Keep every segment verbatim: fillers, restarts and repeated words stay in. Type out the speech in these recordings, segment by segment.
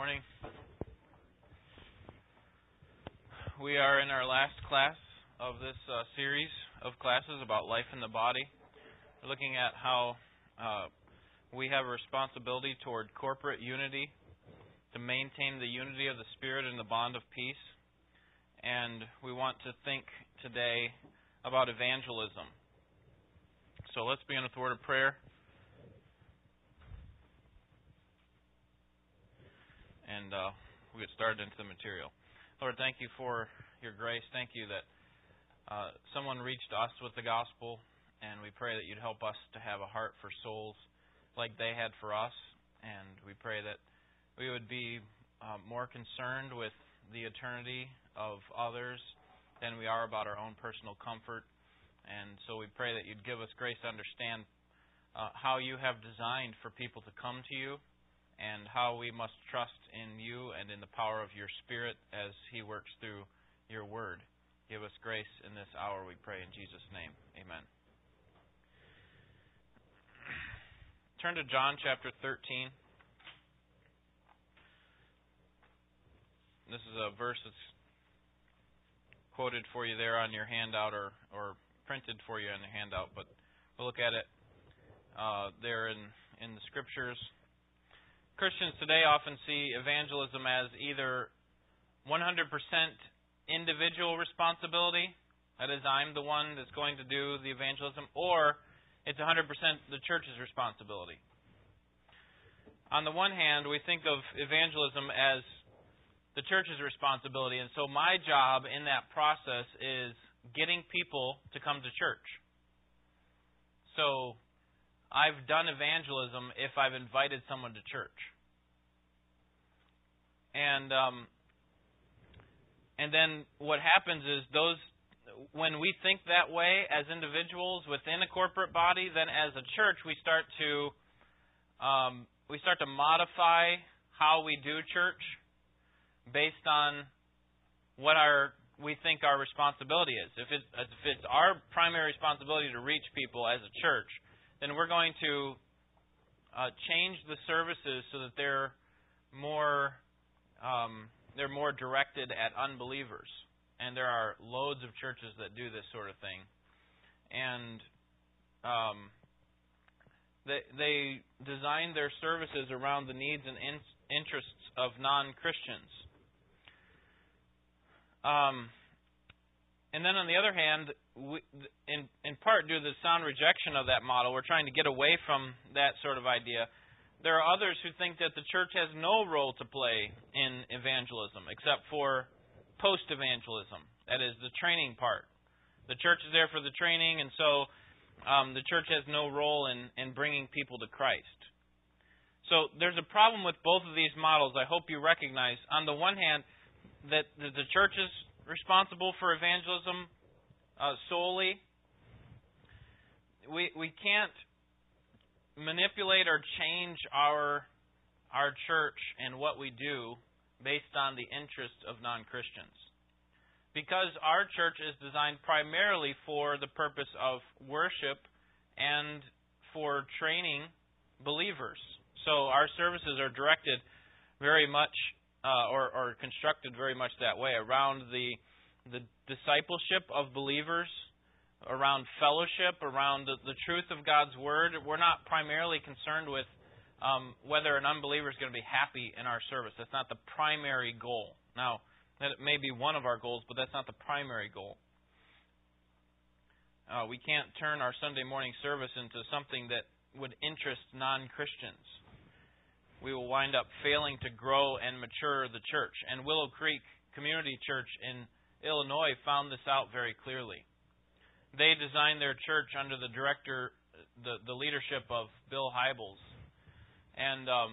morning. We are in our last class of this uh, series of classes about life in the body. We're looking at how uh, we have a responsibility toward corporate unity, to maintain the unity of the Spirit and the bond of peace. And we want to think today about evangelism. So let's begin with a word of prayer. And uh, we'll get started into the material. Lord, thank you for your grace. Thank you that uh, someone reached us with the gospel, and we pray that you'd help us to have a heart for souls like they had for us. And we pray that we would be uh, more concerned with the eternity of others than we are about our own personal comfort. And so we pray that you'd give us grace to understand uh, how you have designed for people to come to you, and how we must trust in you and in the power of your Spirit as he works through your word. Give us grace in this hour, we pray in Jesus' name. Amen. Turn to John chapter thirteen. This is a verse that's quoted for you there on your handout, or, or printed for you on the handout, but we'll look at it uh, there in, in the Scriptures. Christians today often see evangelism as either one hundred percent individual responsibility, that is, I'm the one that's going to do the evangelism, or it's one hundred percent the church's responsibility. On the one hand, we think of evangelism as the church's responsibility, and so my job in that process is getting people to come to church. So I've done evangelism if I've invited someone to church. And um, and then what happens is those, when we think that way as individuals within a corporate body, then as a church we start to um, we start to modify how we do church based on what our we think our responsibility is. If it's, if it's our primary responsibility to reach people as a church, then we're going to uh, change the services so that they're more um, they're more directed at unbelievers. And there are loads of churches that do this sort of thing. And um, they they design their services around the needs and in, interests of non-Christians. Um, and then on the other hand, We, in, in part due to the sound rejection of that model, we're trying to get away from that sort of idea. There are others who think that the church has no role to play in evangelism except for post-evangelism. That is, the training part. The church is there for the training, and so um, the church has no role in, in bringing people to Christ. So there's a problem with both of these models I hope you recognize. On the one hand, that the church is responsible for evangelism Uh, solely, we we can't manipulate or change our our church and what we do based on the interests of non-Christians, because our church is designed primarily for the purpose of worship and for training believers. So our services are directed very much, uh, or or constructed very much that way, around the. the discipleship of believers, around fellowship, around the, the truth of God's Word. We're not primarily concerned with um, whether an unbeliever is going to be happy in our service. That's not the primary goal. Now, that may be one of our goals, but that's not the primary goal. Uh, we can't turn our Sunday morning service into something that would interest non-Christians. We will wind up failing to grow and mature the church. And Willow Creek Community Church in Illinois found this out very clearly. They designed their church under the director, the, the leadership of Bill Hybels, and um,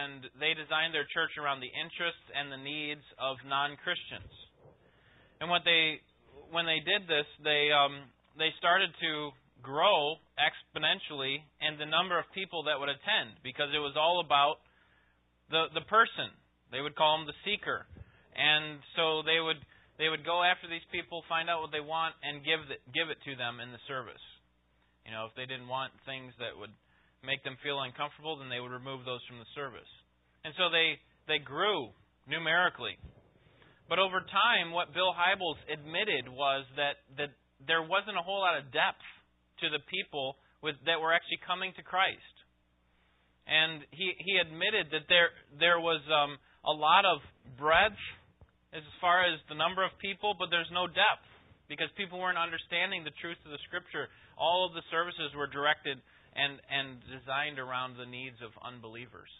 and they designed their church around the interests and the needs of non-Christians. And what they when they did this, they um, they started to grow exponentially in the number of people that would attend, because it was all about the the person. They would call him the seeker. And so they would they would go after these people, find out what they want, and give the, give it to them in the service. You know, if they didn't want things that would make them feel uncomfortable, then they would remove those from the service. And so they, they grew numerically. But over time, what Bill Hybels admitted was that, that there wasn't a whole lot of depth to the people with, that were actually coming to Christ. And he, he admitted that there there was um, a lot of breadth as far as the number of people, but there's no depth because people weren't understanding the truth of the Scripture. All of the services were directed and, and designed around the needs of unbelievers.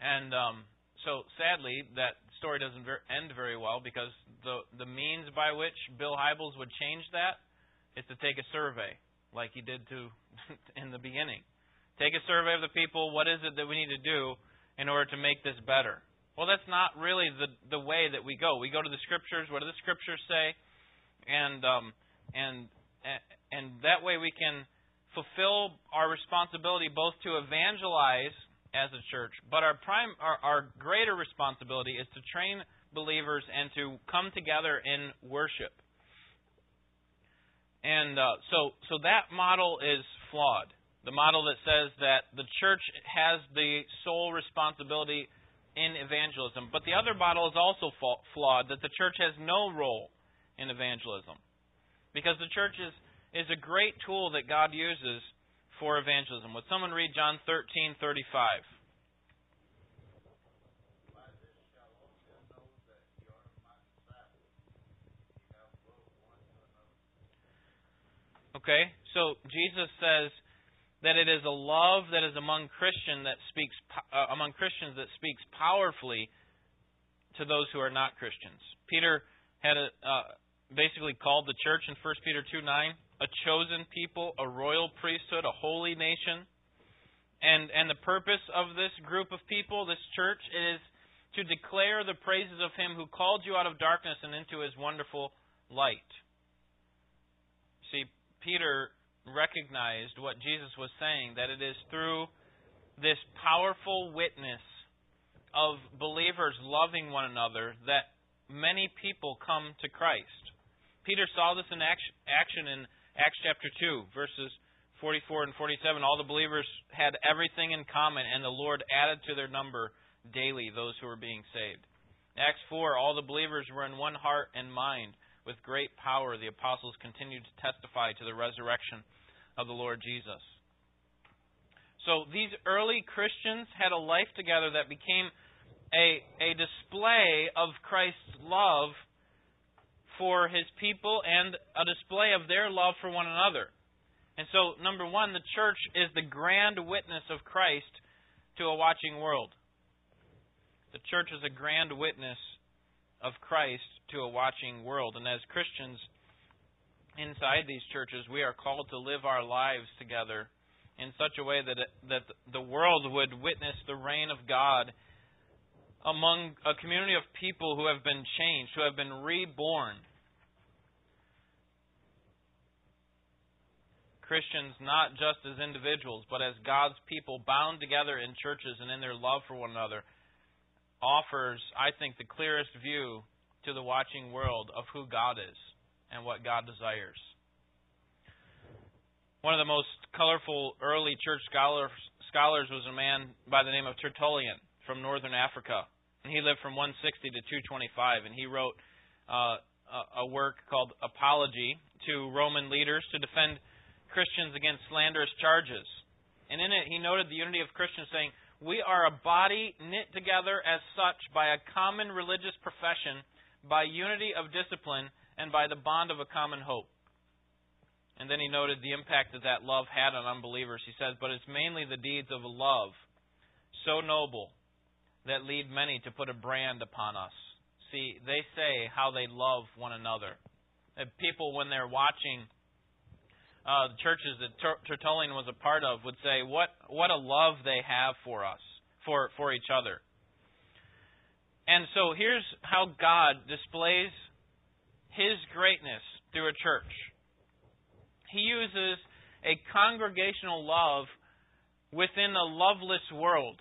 And um, so, sadly, that story doesn't end very well because the, the means by which Bill Hybels would change that is to take a survey, like he did to in the beginning. Take a survey of the people. What is it that we need to do in order to make this better? Well, that's not really the, the way that we go. We go to the Scriptures. What do the Scriptures say? And um, and and that way we can fulfill our responsibility both to evangelize as a church, but our prime our, our greater responsibility is to train believers and to come together in worship. And uh, so so that model is flawed. The model that says that the church has the sole responsibility in evangelism. But the other model is also flawed, that the church has no role in evangelism. Because the church is, is a great tool that God uses for evangelism. Would someone read John thirteen thirty-five? Okay, so Jesus says that it is a love that is among Christian that speaks uh, among Christians that speaks powerfully to those who are not Christians. Peter had a, uh, basically called the church in First Peter two nine a chosen people, a royal priesthood, a holy nation. And and the purpose of this group of people, this church, is to declare the praises of Him who called you out of darkness and into His wonderful light. See, Peter recognized what Jesus was saying, that it is through this powerful witness of believers loving one another that many people come to Christ. Peter saw this in action in Acts chapter two, verses forty-four and forty-seven. All the believers had everything in common, and the Lord added to their number daily those who were being saved. Acts four, all the believers were in one heart and mind. With great power, the apostles continued to testify to the resurrection of the Lord Jesus. So these early Christians had a life together that became a, a display of Christ's love for His people and a display of their love for one another. And so, number one, the church is the grand witness of Christ to a watching world. The church is a grand witness of Christ to a watching world. And as Christians inside these churches, we are called to live our lives together in such a way that it, that the world would witness the reign of God among a community of people who have been changed, who have been reborn. Christians not just as individuals, but as God's people bound together in churches and in their love for one another, offers, I think, the clearest view to the watching world of who God is and what God desires. One of the most colorful early church scholars, scholars was a man by the name of Tertullian from northern Africa. And he lived from one sixty to two twenty-five, and he wrote uh, a work called Apology to Roman Leaders to defend Christians against slanderous charges. And in it, he noted the unity of Christians, saying, "We are a body knit together as such by a common religious profession, by unity of discipline, and by the bond of a common hope." And then he noted the impact that that love had on unbelievers. He says, "But it's mainly the deeds of love, so noble, that lead many to put a brand upon us." See, they say how they love one another. And people, when they're watching Uh, the churches that Tertullian was a part of, would say, what what a love they have for us, for, for each other. And so here's how God displays His greatness through a church. He uses a congregational love within a loveless world,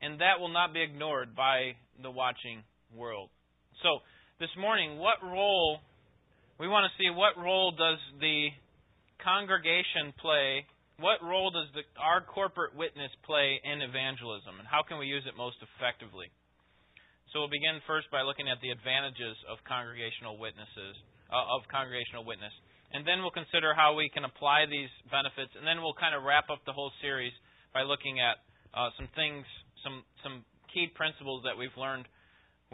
and that will not be ignored by the watching world. So this morning, what role, we want to see what role does the congregation play what role does the, our corporate witness play in evangelism, and how can we use it most effectively? So we'll begin first by looking at the advantages of congregational witnesses, uh, of congregational witness, and then we'll consider how we can apply these benefits, and then we'll kind of wrap up the whole series by looking at uh, some things, some some key principles that we've learned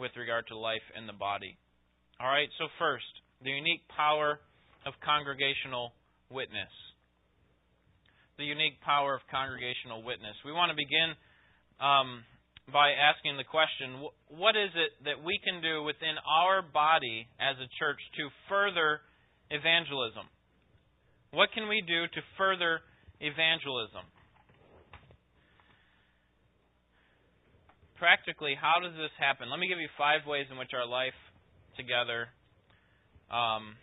with regard to life in the body. All right. So first, the unique power of congregational witness. The unique power of congregational witness. We want to begin um, by asking the question, what is it that we can do within our body as a church to further evangelism? What can we do to further evangelism? Practically, how does this happen? Let me give you five ways in which our life together um,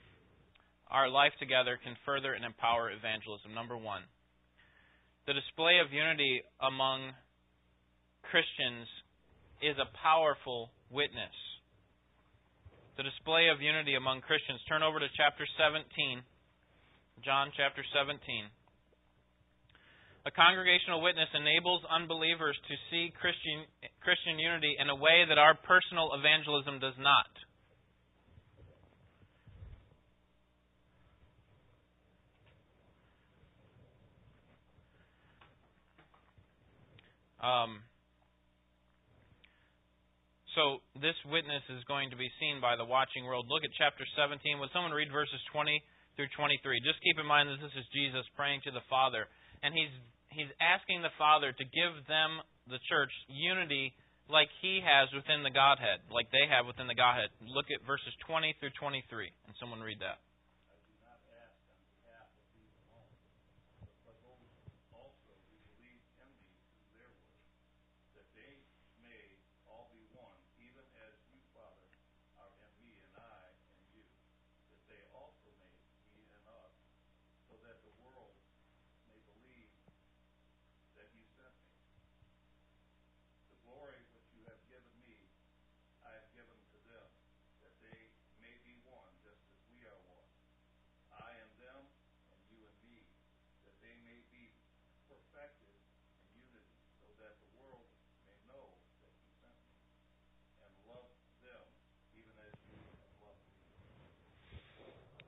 our life together can further and empower evangelism. Number one, the display of unity among Christians is a powerful witness. The display of unity among Christians. Turn over to chapter seventeen, John chapter seventeen. A congregational witness enables unbelievers to see Christian, Christian unity in a way that our personal evangelism does not. Um, so this witness is going to be seen by the watching world. Look at chapter seventeen. Would someone read verses twenty through twenty-three? Just keep in mind that this is Jesus praying to the Father. And he's he's asking the Father to give them, the church, unity like he has within the Godhead, like they have within the Godhead. Look at verses twenty through twenty-three. And someone read that.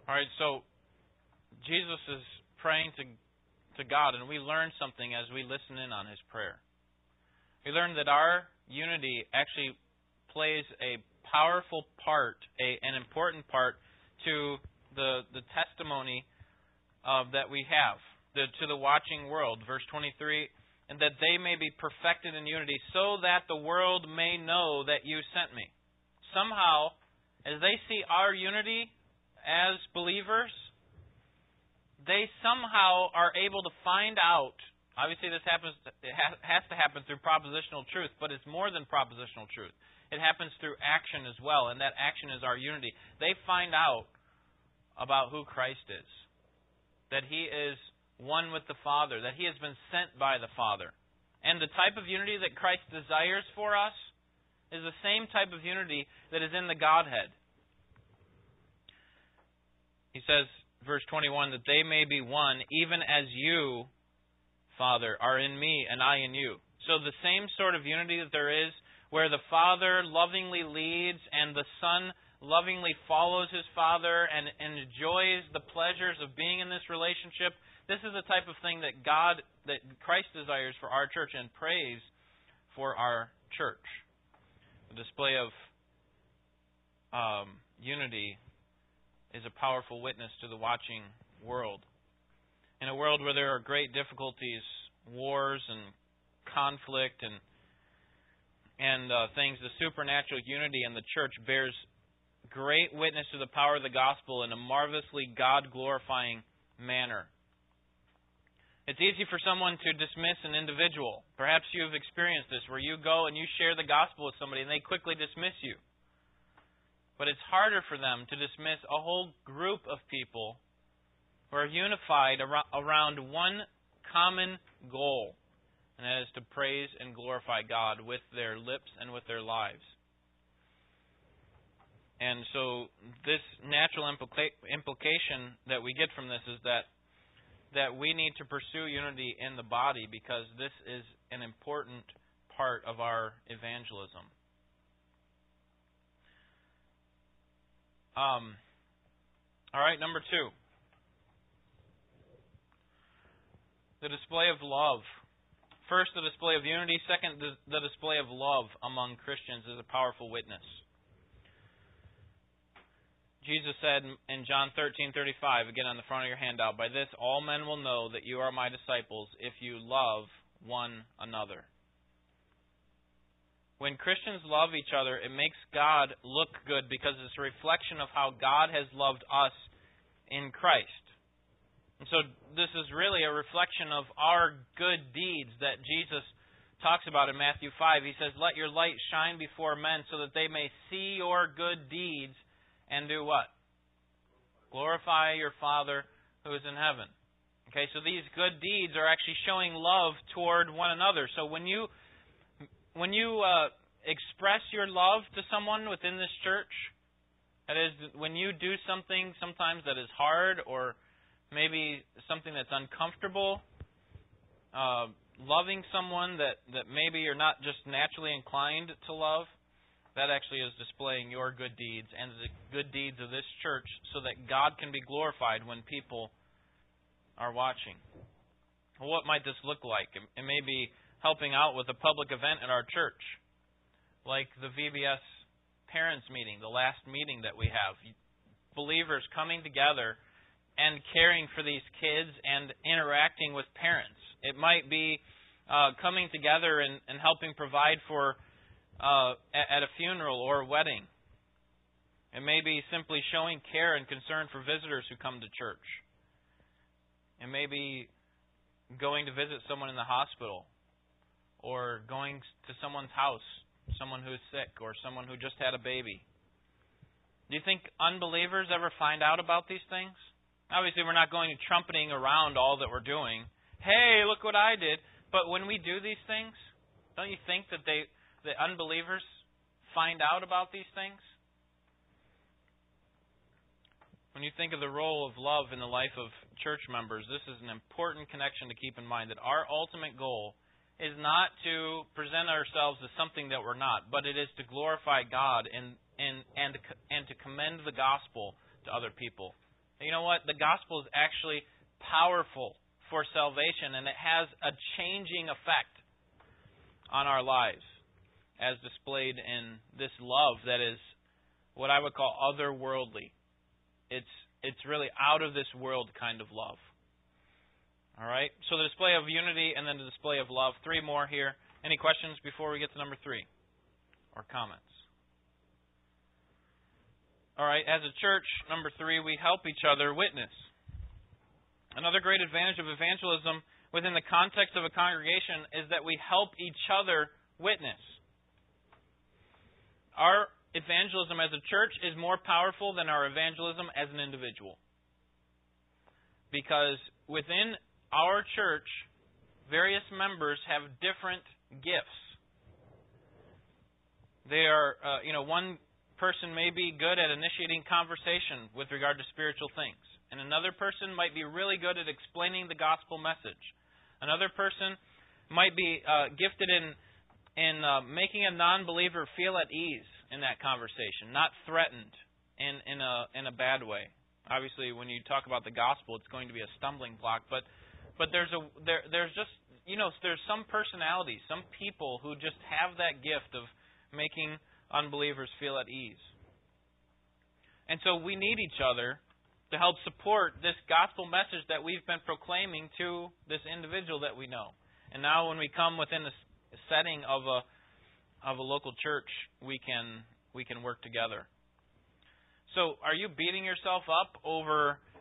All right, so Jesus is praying to to God, and we learn something as we listen in on his prayer. We learn that our unity actually plays a powerful part, a an important part to the the testimony of that we have the, to the watching world. Verse twenty-three, and that they may be perfected in unity, so that the world may know that you sent me. Somehow, as they see our unity as believers, they somehow are able to find out. Obviously, this happens; it has to happen through propositional truth, but it's more than propositional truth. It happens through action as well, and that action is our unity. They find out about who Christ is, that he is one with the Father, that he has been sent by the Father. And the type of unity that Christ desires for us is the same type of unity that is in the Godhead. He says, verse twenty-one, that they may be one, even as you, Father, are in me and I in you. So the same sort of unity that there is, where the Father lovingly leads and the Son lovingly follows his Father and enjoys the pleasures of being in this relationship. This is the type of thing that God, that Christ desires for our church and prays for our church. The display of um, unity is a powerful witness to the watching world. In a world where there are great difficulties, wars and conflict and and uh, things, the supernatural unity in the church bears great witness to the power of the gospel in a marvelously God-glorifying manner. It's easy for someone to dismiss an individual. Perhaps you've experienced this, where you go and you share the gospel with somebody and they quickly dismiss you. But it's harder for them to dismiss a whole group of people who are unified around one common goal, and that is to praise and glorify God with their lips and with their lives. And so this natural implica- implication that we get from this is that that we need to pursue unity in the body because this is an important part of our evangelism. Um, all right, number two. The display of love. First, the display of unity. Second, the, the display of love among Christians is a powerful witness. Jesus said in John thirteen thirty-five, again on the front of your handout, "By this all men will know that you are my disciples if you love one another." When Christians love each other, it makes God look good because it's a reflection of how God has loved us in Christ. And so this is really a reflection of our good deeds that Jesus talks about in Matthew five. He says, "Let your light shine before men so that they may see your good deeds and do what? Glorify your Father who is in heaven." Okay, so these good deeds are actually showing love toward one another. So when you when you uh, express your love to someone within this church, that is, when you do something sometimes that is hard or maybe something that's uncomfortable, uh, loving someone that, that maybe you're not just naturally inclined to love, that actually is displaying your good deeds and the good deeds of this church so that God can be glorified when people are watching. Well, what might this look like? It may be helping out with a public event at our church, like the V B S parents meeting, the last meeting that we have. Believers coming together and caring for these kids and interacting with parents. It might be uh, coming together and, and helping provide for Uh, at a funeral or a wedding. It may be simply showing care and concern for visitors who come to church. It may be going to visit someone in the hospital or going to someone's house, someone who's sick or someone who just had a baby. Do you think unbelievers ever find out about these things? Obviously, we're not going trumpeting around all that we're doing. Hey, look what I did. But when we do these things, don't you think that they... the unbelievers find out about these things? When you think of the role of love in the life of church members, this is an important connection to keep in mind, that our ultimate goal is not to present ourselves as something that we're not, but it is to glorify God and and and, and to commend the gospel to other people. And you know what? The gospel is actually powerful for salvation, and it has a changing effect on our lives, as displayed in this love that is what I would call otherworldly. It's it's really out of this world kind of love. All right? So the display of unity and then the display of love. Three more here. Any questions before we get to number three? Or comments? All right. As a church, number three, we help each other witness. Another great advantage of evangelism within the context of a congregation is that we help each other witness. Our evangelism as a church is more powerful than our evangelism as an individual. Because within our church, various members have different gifts. They are, uh, you know, one person may be good at initiating conversation with regard to spiritual things. And another person might be really good at explaining the gospel message. Another person might be uh, gifted in in uh, making a non-believer feel at ease in that conversation, not threatened in, in a in a bad way. Obviously, when you talk about the gospel, it's going to be a stumbling block. But but there's a there there's just you know there's some personalities, some people who just have that gift of making unbelievers feel at ease. And so we need each other to help support this gospel message that we've been proclaiming to this individual that we know. And now when we come within the setting of a of a local church, we can we can work together. So, are you beating yourself up over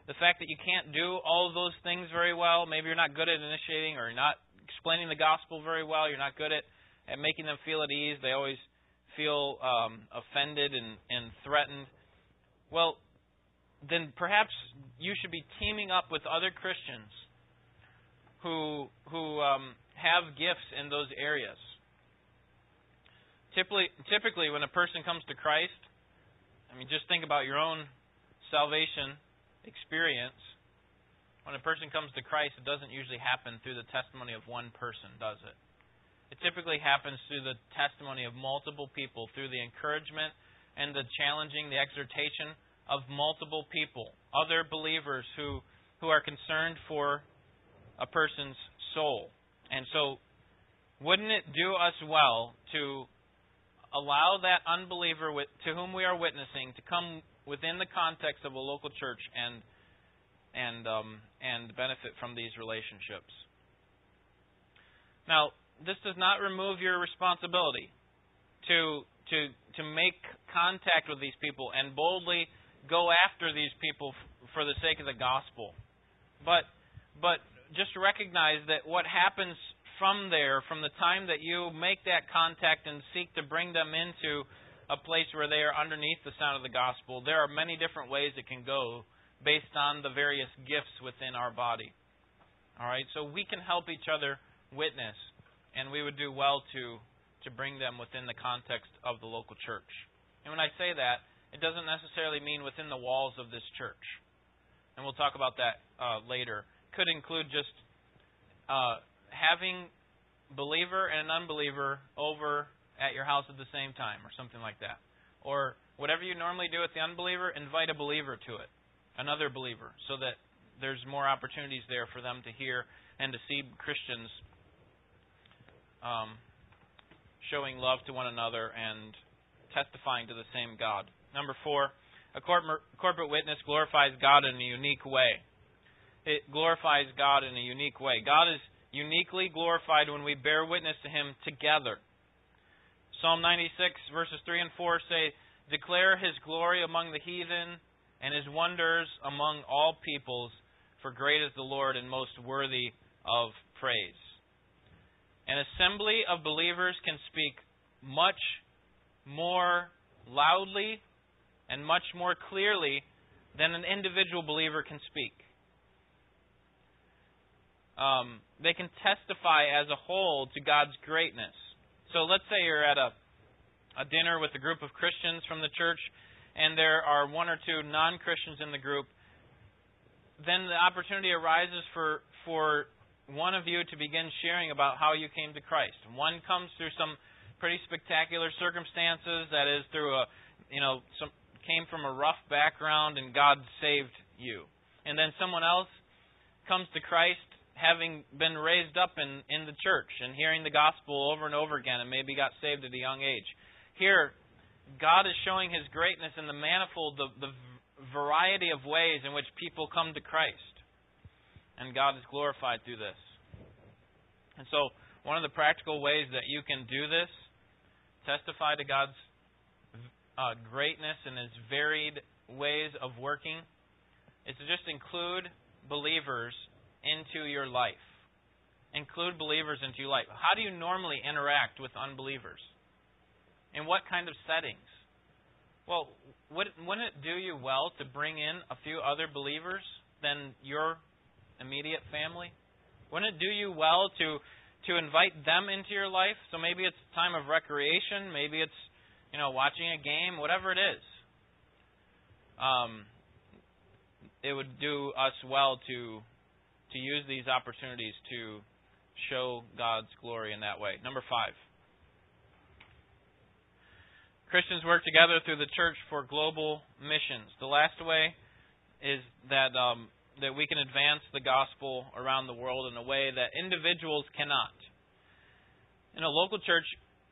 the fact that you can't do all of those things very well? Maybe you're not good at initiating, or you're not explaining the gospel very well. You're not good at, at making them feel at ease. They always feel um, offended and, and threatened. Well, then perhaps you should be teaming up with other Christians who who um, have gifts in those areas. Typically, typically, when a person comes to Christ, I mean, just think about your own salvation experience. When a person comes to Christ, it doesn't usually happen through the testimony of one person, does it? It typically happens through the testimony of multiple people, through the encouragement and the challenging, the exhortation of multiple people, other believers who, who are concerned for a person's soul. And so, wouldn't it do us well to allow that unbeliever with, to whom we are witnessing to come within the context of a local church and and um, and benefit from these relationships? Now, this does not remove your responsibility to to to make contact with these people and boldly go after these people f- for the sake of the gospel. But but just recognize that what happens from there, from the time that you make that contact and seek to bring them into a place where they are underneath the sound of the gospel, there are many different ways it can go based on the various gifts within our body. All right, so we can help each other witness, and we would do well to to bring them within the context of the local church. And when I say that, it doesn't necessarily mean within the walls of this church. And we'll talk about that uh, later. Could include just uh, having believer and an unbeliever over at your house at the same time or something like that. Or whatever you normally do with the unbeliever, invite a believer to it, another believer, so that there's more opportunities there for them to hear and to see Christians um, showing love to one another and testifying to the same God. Number four, a corp- corporate witness glorifies God in a unique way. It glorifies God in a unique way. God is uniquely glorified when we bear witness to Him together. Psalm ninety-six, verses three and four say, "Declare His glory among the heathen and His wonders among all peoples, for great is the Lord and most worthy of praise." An assembly of believers can speak much more loudly and much more clearly than an individual believer can speak. Um, they can testify as a whole to God's greatness. So let's say you're at a, a dinner with a group of Christians from the church, and there are one or two non-Christians in the group. Then the opportunity arises for, for one of you to begin sharing about how you came to Christ. One comes through some pretty spectacular circumstances, that is, through a, you know, some came from a rough background and God saved you. And then someone else comes to Christ having been raised up in, in the church and hearing the gospel over and over again and maybe got saved at a young age. Here, God is showing His greatness in the manifold, the, the variety of ways in which people come to Christ. And God is glorified through this. And so, one of the practical ways that you can do this, testify to God's uh, greatness and His varied ways of working, is to just include believers into your life. Include believers into your life. How do you normally interact with unbelievers? In what kind of settings? Well, wouldn't it do you well to bring in a few other believers than your immediate family? Wouldn't it do you well to to invite them into your life? So maybe it's a time of recreation, maybe it's, you know, watching a game, whatever it is. Um, it would do us well to to use these opportunities to show God's glory in that way. Number five. Christians work together through the church for global missions. The last way is that um, that we can advance the gospel around the world in a way that individuals cannot. In a local church,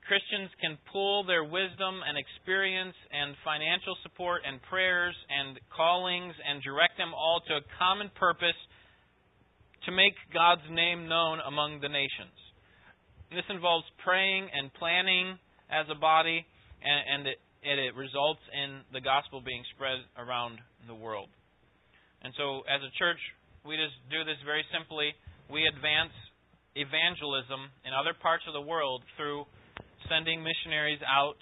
Christians can pool their wisdom and experience and financial support and prayers and callings and direct them all to a common purpose to make God's name known among the nations. This involves praying and planning as a body, and, and, it, and it results in the gospel being spread around the world. And so, as a church, we just do this very simply. We advance evangelism in other parts of the world through sending missionaries out,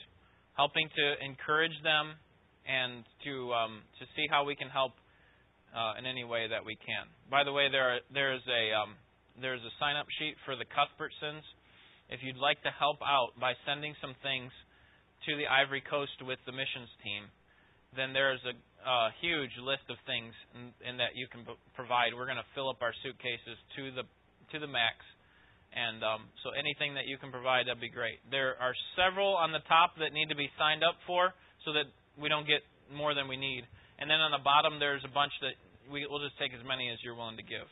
helping to encourage them, and to um, to see how we can help Uh, in any way that we can. By the way, there are, there is a um, there is a sign-up sheet for the Cuthbertsons. If you'd like to help out by sending some things to the Ivory Coast with the missions team, then there's a, a huge list of things in, in that you can provide. We're going to fill up our suitcases to the to the max. And um, so anything that you can provide, that'd be great. There are several on the top that need to be signed up for so that we don't get more than we need. And then on the bottom, there's a bunch that we, we'll just take as many as you're willing to give.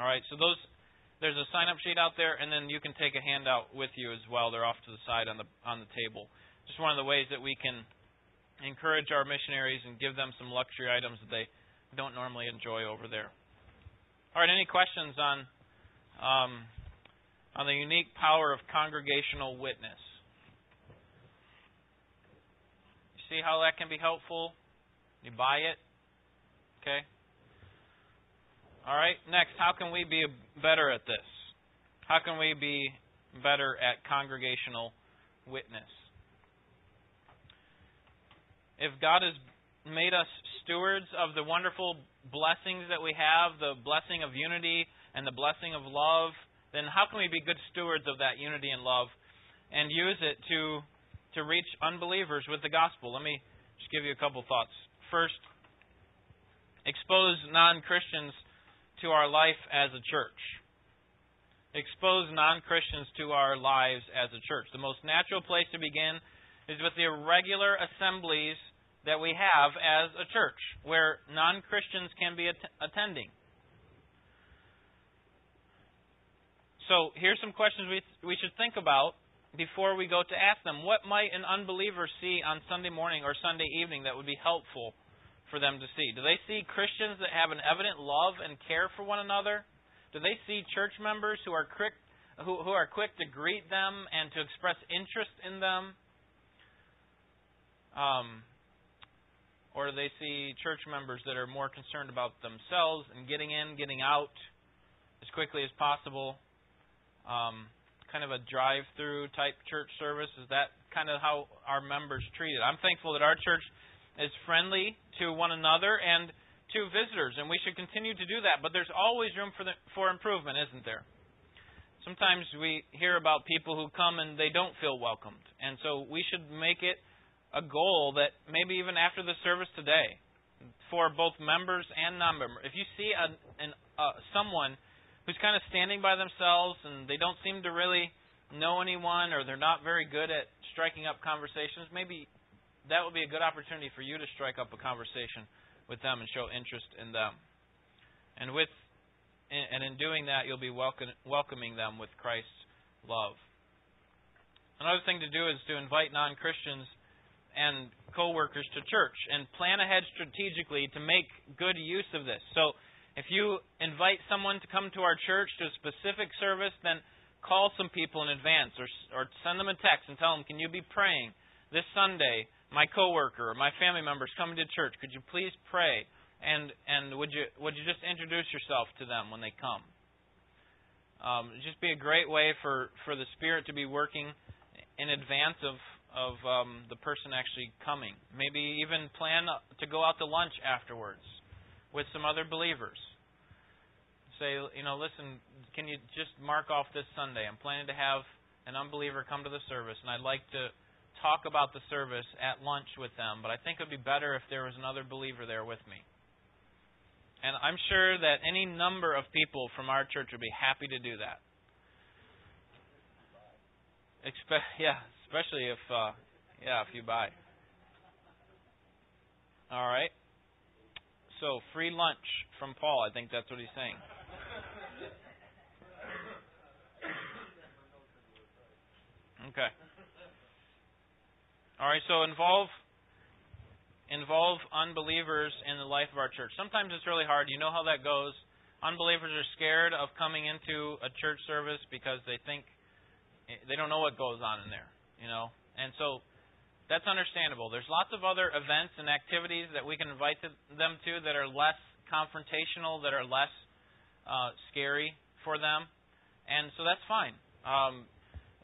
All right, so those... There's a sign-up sheet out there, and then you can take a handout with you as well. They're off to the side on the on the table. Just one of the ways that we can encourage our missionaries and give them some luxury items that they don't normally enjoy over there. All right, any questions on um, on the unique power of congregational witness? You see how that can be helpful? You buy it? Okay. All right, next, how can we be better at this? How can we be better at congregational witness? If God has made us stewards of the wonderful blessings that we have, the blessing of unity and the blessing of love, then how can we be good stewards of that unity and love and use it to to reach unbelievers with the gospel? Let me just give you a couple thoughts. First, expose non-Christians to our life as a church. Expose non-Christians to our lives as a church. The most natural place to begin is with the regular assemblies that we have as a church, where non-Christians can be att- attending. So here's some questions we, th- we should think about before we go to ask them. What might an unbeliever see on Sunday morning or Sunday evening that would be helpful for them to see? Do they see Christians that have an evident love and care for one another? Do they see church members who are quick, who, who are quick to greet them and to express interest in them? Um, or do they see church members that are more concerned about themselves and getting in, getting out as quickly as possible? Um, kind of a drive-through type church service. Is that kind of how our members treat it? I'm thankful that our church is friendly to one another and to visitors, and we should continue to do that. But there's always room for the, for improvement, isn't there? Sometimes we hear about people who come and they don't feel welcomed, and so we should make it a goal that maybe even after the service today, for both members and non-members, if you see a, an, uh, someone who's kind of standing by themselves and they don't seem to really know anyone, or they're not very good at striking up conversations, maybe that would be a good opportunity for you to strike up a conversation with them and show interest in them. And with and in doing that, you'll be welcome, welcoming them with Christ's love. Another thing to do is to invite non-Christians and co-workers to church and plan ahead strategically to make good use of this. So if you invite someone to come to our church to a specific service, then call some people in advance or, or send them a text and tell them, can you be praying this Sunday? My coworker or my family member's coming to church. Could you please pray? And and would you would you just introduce yourself to them when they come? Um, it'd just be a great way for, for the Spirit to be working in advance of of um, the person actually coming. Maybe even plan to go out to lunch afterwards with some other believers. Say, you know, listen, can you just mark off this Sunday? I'm planning to have an unbeliever come to the service, and I'd like to talk about the service at lunch with them, but I think it would be better if there was another believer there with me. And I'm sure that any number of people from our church would be happy to do that. Expe- yeah, especially if, uh, yeah, if you buy. All right. So free lunch from Paul. I think that's what he's saying. Okay. All right, so involve involve unbelievers in the life of our church. Sometimes it's really hard. You know how that goes. Unbelievers are scared of coming into a church service because they think they don't know what goes on in there, you know. And so that's understandable. There's lots of other events and activities that we can invite them to that are less confrontational, that are less uh, scary for them. And so that's fine. Um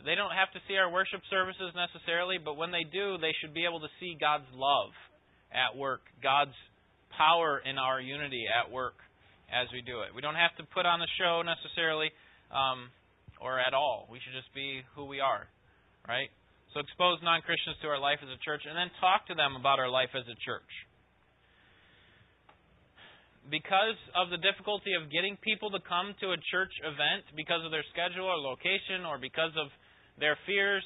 They don't have to see our worship services necessarily, but when they do, they should be able to see God's love at work, God's power in our unity at work as we do it. We don't have to put on a show necessarily um, or at all. We should just be who we are, right? So expose non-Christians to our life as a church, and then talk to them about our life as a church. Because of the difficulty of getting people to come to a church event because of their schedule or location or because of their fears,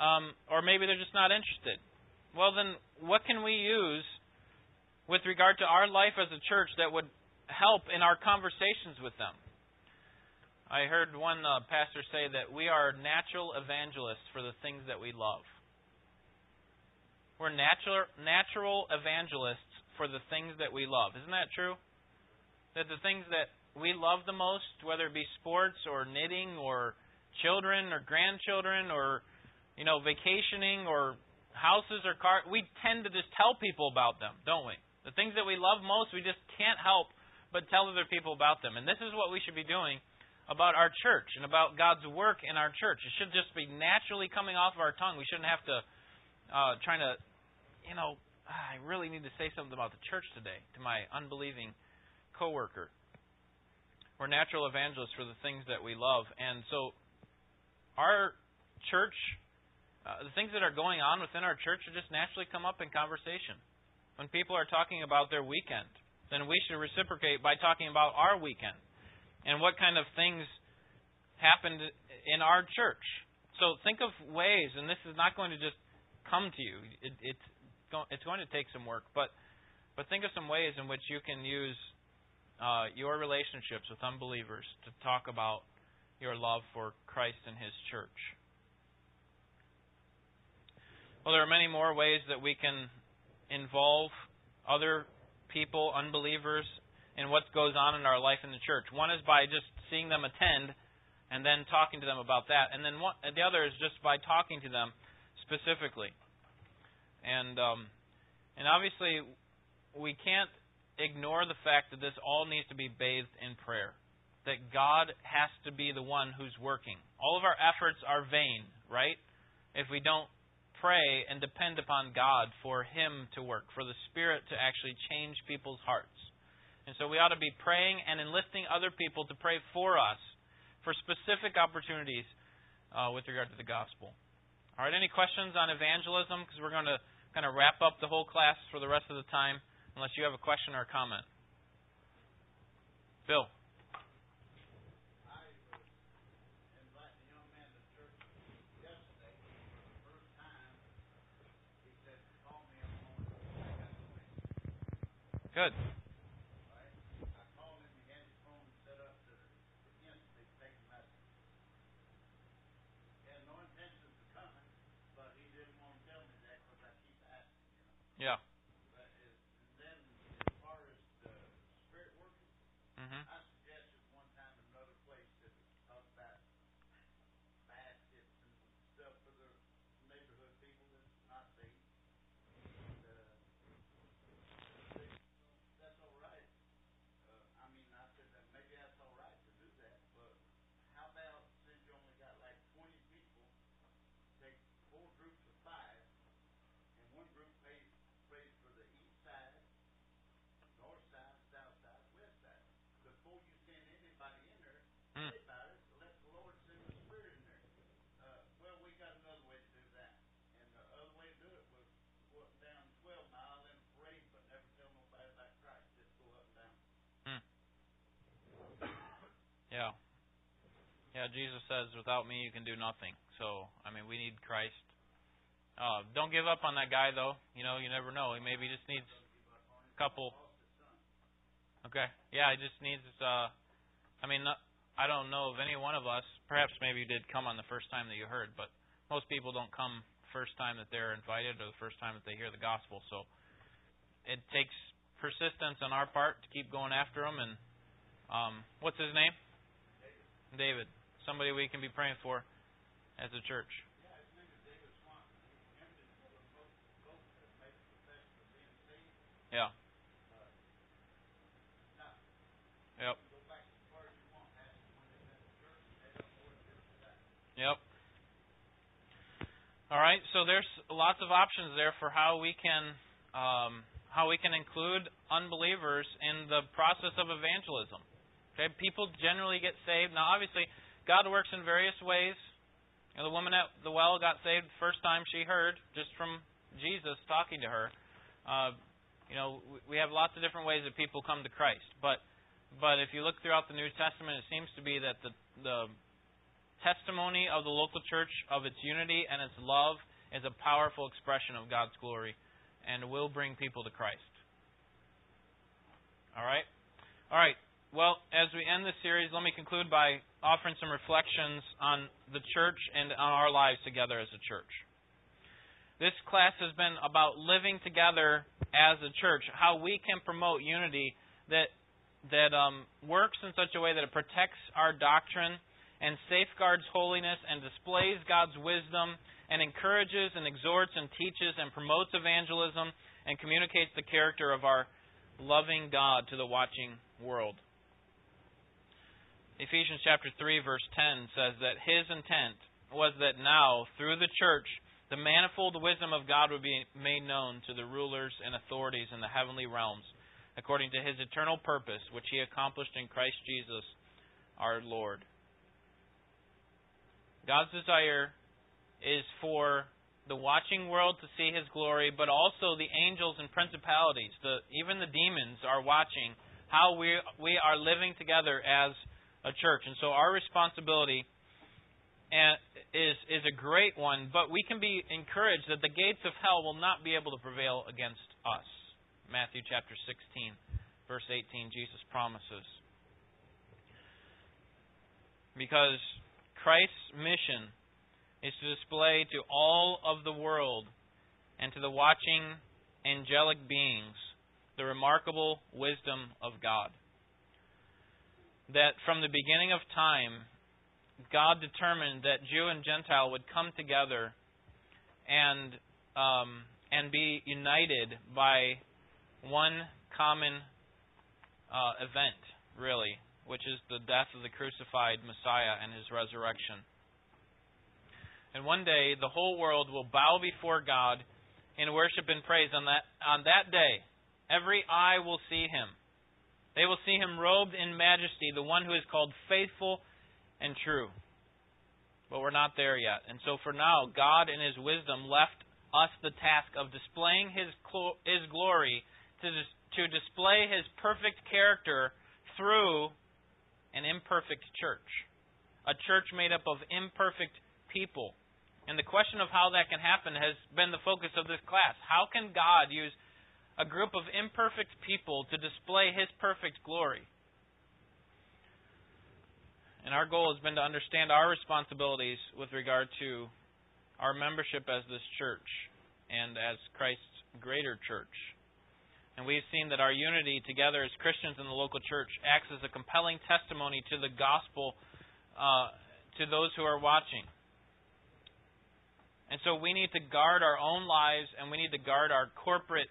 um, or maybe they're just not interested. Well, then what can we use with regard to our life as a church that would help in our conversations with them? I heard one uh, pastor say that we are natural evangelists for the things that we love. We're natural natural evangelists for the things that we love. Isn't that true? That the things that we love the most, whether it be sports or knitting or children or grandchildren or, you know, vacationing or houses or cars, we tend to just tell people about them, don't we? The things that we love most, we just can't help but tell other people about them. And this is what we should be doing about our church and about God's work in our church. It should just be naturally coming off of our tongue. We shouldn't have to uh, trying to, you know, ah, I really need to say something about the church today to my unbelieving coworker. We're natural evangelists for the things that we love. And so our church, uh, the things that are going on within our church should just naturally come up in conversation. When people are talking about their weekend, then we should reciprocate by talking about our weekend and what kind of things happened in our church. So think of ways, and this is not going to just come to you. It, it's, go, it's going to take some work, but but think of some ways in which you can use uh, your relationships with unbelievers to talk about your love for Christ and His church. Well, there are many more ways that we can involve other people, unbelievers, and what goes on in our life in the church. One is by just seeing them attend and then talking to them about that. And then one, the other is just by talking to them specifically. And um, and obviously, we can't ignore the fact that this all needs to be bathed in prayer. That God has to be the one who's working. All of our efforts are vain, right? If we don't pray and depend upon God for Him to work, for the Spirit to actually change people's hearts. And so we ought to be praying and enlisting other people to pray for us for specific opportunities uh, with regard to the gospel. All right, any questions on evangelism? Because we're going to kind of wrap up the whole class for the rest of the time, unless you have a question or a comment. Bill. Good. Yeah. But then, as far as the Spirit working, mm-hmm. I suggested one time in another place that talked about baskets and stuff for the neighborhood people that's not saved. Uh, that's all right. Uh, I mean, I said that maybe that's all right to do that, but how about since you only got like twenty people, take four groups of five, and one group pays. Yeah. Yeah, Jesus says, without me you can do nothing. So, I mean, we need Christ. Uh, don't give up on that guy, though. You know, you never know. He maybe just needs a couple. Okay. Yeah, he just needs, uh, I mean, I don't know of any one of us. Perhaps maybe you did come on the first time that you heard, but most people don't come the first time that they're invited or the first time that they hear the gospel. So, it takes persistence on our part to keep going after them. And um, what's his name? David, somebody we can be praying for as a church. Yeah. Yep. Yep. All right. So there's lots of options there for how we can um, how we can include unbelievers in the process of evangelism. Okay, people generally get saved. Now, obviously, God works in various ways. And the woman at the well got saved the first time she heard, just from Jesus talking to her. Uh, you know, we have lots of different ways that people come to Christ. But but if you look throughout the New Testament, it seems to be that the, the testimony of the local church, of its unity and its love, is a powerful expression of God's glory and will bring people to Christ. All right? All right. Well, as we end this series, let me conclude by offering some reflections on the church and on our lives together as a church. This class has been about living together as a church, how we can promote unity that that um, works in such a way that it protects our doctrine and safeguards holiness and displays God's wisdom and encourages and exhorts and teaches and promotes evangelism and communicates the character of our loving God to the watching world. Ephesians chapter three, verse ten says that His intent was that now, through the church, the manifold wisdom of God would be made known to the rulers and authorities in the heavenly realms, according to His eternal purpose, which He accomplished in Christ Jesus, our Lord. God's desire is for the watching world to see His glory, but also the angels and principalities, the, even the demons are watching how we, we are living together as a church. And so our responsibility is is a great one, but we can be encouraged that the gates of hell will not be able to prevail against us. Matthew chapter sixteen, verse eighteen, Jesus promises. Because Christ's mission is to display to all of the world and to the watching angelic beings the remarkable wisdom of God. That from the beginning of time, God determined that Jew and Gentile would come together and um, and be united by one common uh, event, really, which is the death of the crucified Messiah and His resurrection. And one day, the whole world will bow before God in worship and praise. On that, on that day, every eye will see Him. They will see Him robed in majesty, the one who is called faithful and true. But we're not there yet. And so for now, God in His wisdom left us the task of displaying His His glory, to, to display His perfect character through an imperfect church. A church made up of imperfect people. And the question of how that can happen has been the focus of this class. How can God use a group of imperfect people to display His perfect glory? And our goal has been to understand our responsibilities with regard to our membership as this church and as Christ's greater church. And we've seen that our unity together as Christians in the local church acts as a compelling testimony to the gospel uh, to those who are watching. And so we need to guard our own lives, and we need to guard our corporate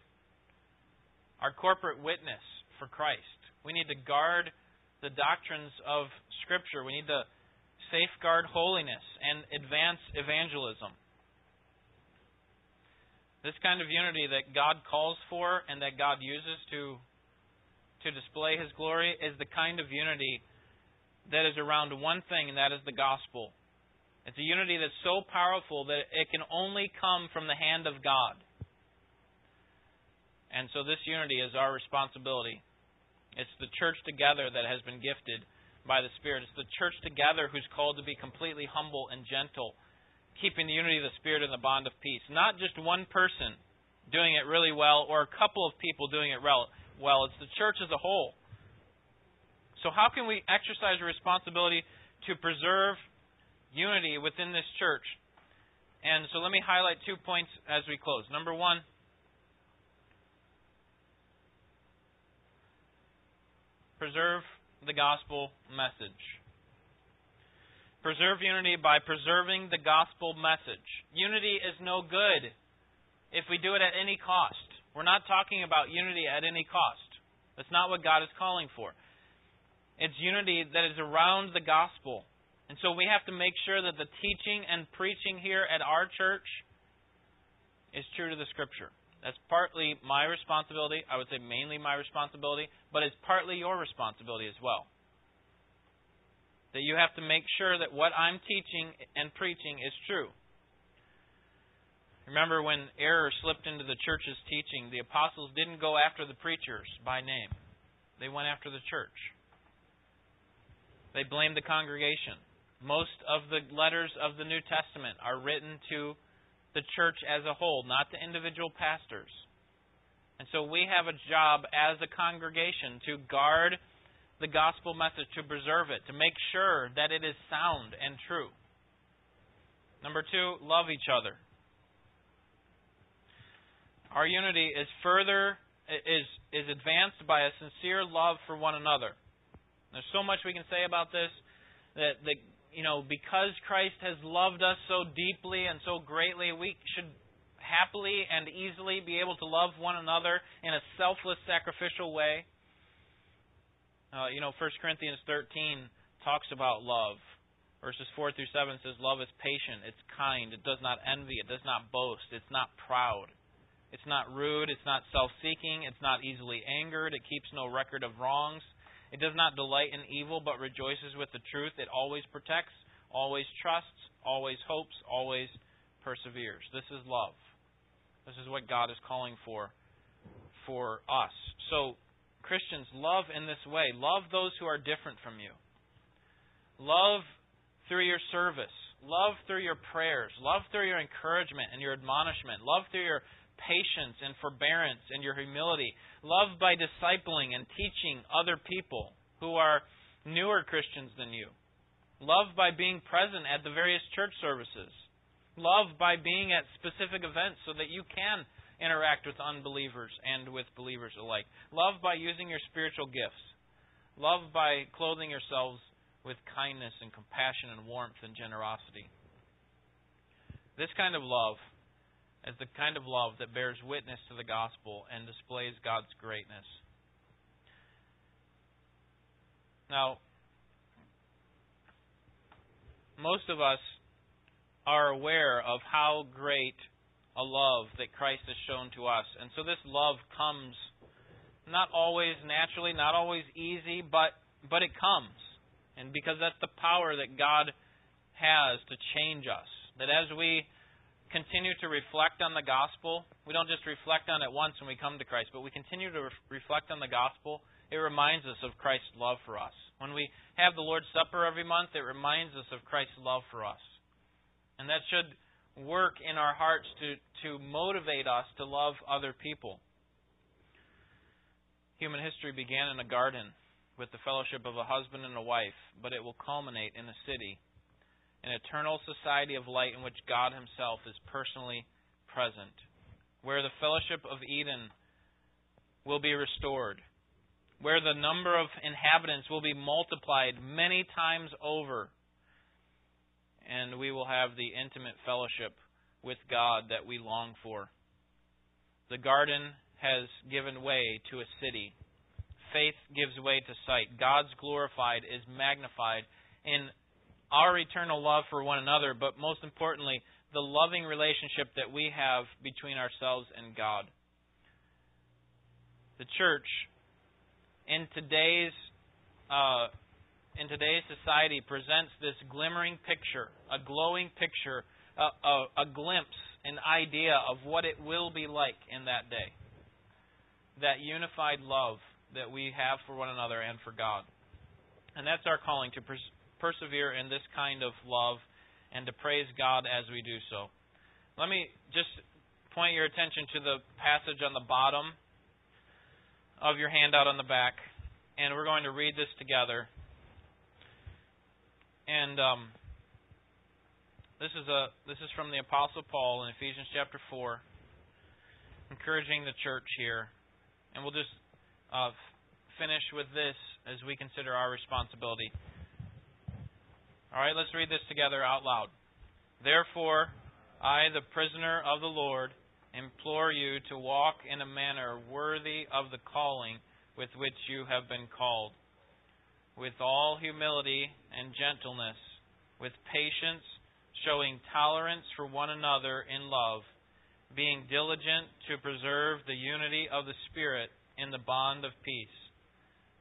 Our corporate witness for Christ. We need to guard the doctrines of Scripture. We need to safeguard holiness and advance evangelism. This kind of unity that God calls for and that God uses to, to display His glory is the kind of unity that is around one thing, and that is the gospel. It's a unity that's so powerful that it can only come from the hand of God. And so this unity is our responsibility. It's the church together that has been gifted by the Spirit. It's the church together who's called to be completely humble and gentle, keeping the unity of the Spirit and the bond of peace. Not just one person doing it really well or a couple of people doing it well. It's the church as a whole. So how can we exercise a responsibility to preserve unity within this church? And so let me highlight two points as we close. Number one, preserve the gospel message. Preserve unity by preserving the gospel message. Unity is no good if we do it at any cost. We're not talking about unity at any cost. That's not what God is calling for. It's unity that is around the gospel. And so we have to make sure that the teaching and preaching here at our church is true to the Scripture. That's partly my responsibility. I would say mainly my responsibility, but it's partly your responsibility as well. that you have to make sure that what I'm teaching and preaching is true. Remember when error slipped into the church's teaching, the apostles didn't go after the preachers by name. They went after the church. They blamed the congregation. Most of the letters of the New Testament are written to the church as a whole, not to individual pastors. And so we have a job as a congregation to guard the gospel message, to preserve it, to make sure that it is sound and true. Number two, love each other. Our unity is further is is advanced by a sincere love for one another. There's so much we can say about this that, that you know because Christ has loved us so deeply and so greatly, we should happily and easily be able to love one another in a selfless, sacrificial way. Uh, you know, First Corinthians thirteen talks about love. Verses four through seven says, "Love is patient, it's kind, it does not envy, it does not boast, it's not proud. It's not rude. It's not self-seeking. It's not easily angered. It keeps no record of wrongs. It does not delight in evil, but rejoices with the truth. It always protects, always trusts, always hopes, always perseveres." This is love. This is what God is calling for, for us. So, Christians, love in this way. Love those who are different from you. Love through your service. Love through your prayers. Love through your encouragement and your admonishment. Love through your patience and forbearance and your humility. Love by discipling and teaching other people who are newer Christians than you. Love by being present at the various church services. Love by being at specific events so that you can interact with unbelievers and with believers alike. Love by using your spiritual gifts. Love by clothing yourselves with kindness and compassion and warmth and generosity. This kind of love as the kind of love that bears witness to the gospel and displays God's greatness. Now, most of us are aware of how great a love that Christ has shown to us. And so this love comes not always naturally, not always easy, but, but it comes. And because that's the power that God has to change us. That as we continue to reflect on the gospel. We don't just reflect on it once when we come to Christ, but we continue to re- reflect on the gospel. It reminds us of Christ's love for us. When we have the Lord's Supper every month, it reminds us of Christ's love for us. And that should work in our hearts to, to motivate us to love other people. Human history began in a garden with the fellowship of a husband and a wife, but it will culminate in a city. An eternal society of light in which God Himself is personally present, where the fellowship of Eden will be restored, where the number of inhabitants will be multiplied many times over, and we will have the intimate fellowship with God that we long for. The garden has given way to a city. Faith gives way to sight. God's glorified is magnified in our eternal love for one another, but most importantly, the loving relationship that we have between ourselves and God. The church, in today's uh, in today's society, presents this glimmering picture, a glowing picture, a, a, a glimpse, an idea of what it will be like in that day. That unified love that we have for one another and for God. And that's our calling, to pres- persevere in this kind of love and to praise God as we do so. Let me just point your attention to the passage on the bottom of your handout on the back, and we're going to read this together. And um, this is a this is from the Apostle Paul in Ephesians chapter four, encouraging the church here, and we'll just uh, finish with this as we consider our responsibility. All right, let's read this together out loud. "Therefore, I, the prisoner of the Lord, implore you to walk in a manner worthy of the calling with which you have been called, with all humility and gentleness, with patience, showing tolerance for one another in love, being diligent to preserve the unity of the Spirit in the bond of peace.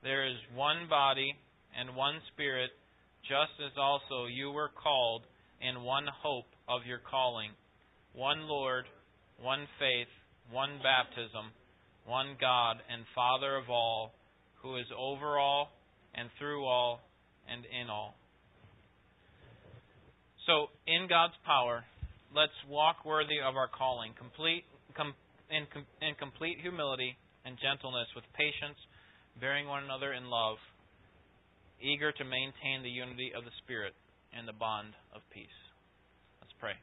There is one body and one Spirit, just as also you were called in one hope of your calling, one Lord, one faith, one baptism, one God and Father of all, who is over all and through all and in all. So, in God's power, let's walk worthy of our calling, complete com, in, in complete humility and gentleness, with patience, bearing one another in love, eager to maintain the unity of the Spirit and the bond of peace. Let's pray.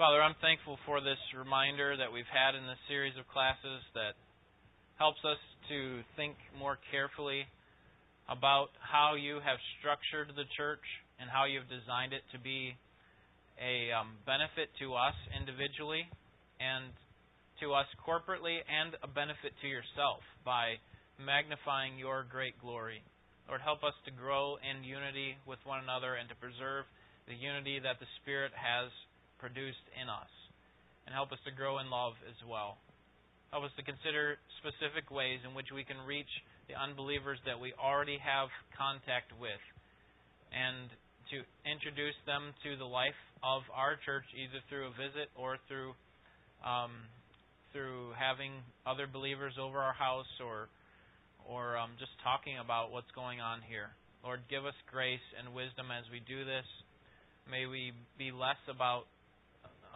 Father, I'm thankful for this reminder that we've had in this series of classes that helps us to think more carefully about how you have structured the church and how you've designed it to be a um, benefit to us individually and to us corporately, and a benefit to yourself by magnifying your great glory. Lord, help us to grow in unity with one another and to preserve the unity that the Spirit has produced in us, and help us to grow in love as well. Help us to consider specific ways in which we can reach the unbelievers that we already have contact with, and to introduce them to the life of our church, either through a visit or through um, through having other believers over our house, or or um, just talking about what's going on here. Lord, give us grace and wisdom as we do this. May we be less about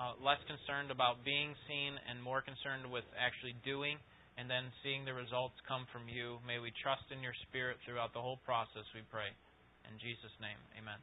Uh, less concerned about being seen and more concerned with actually doing, and then seeing the results come from you. May we trust in your Spirit throughout the whole process, we pray. In Jesus' name, amen.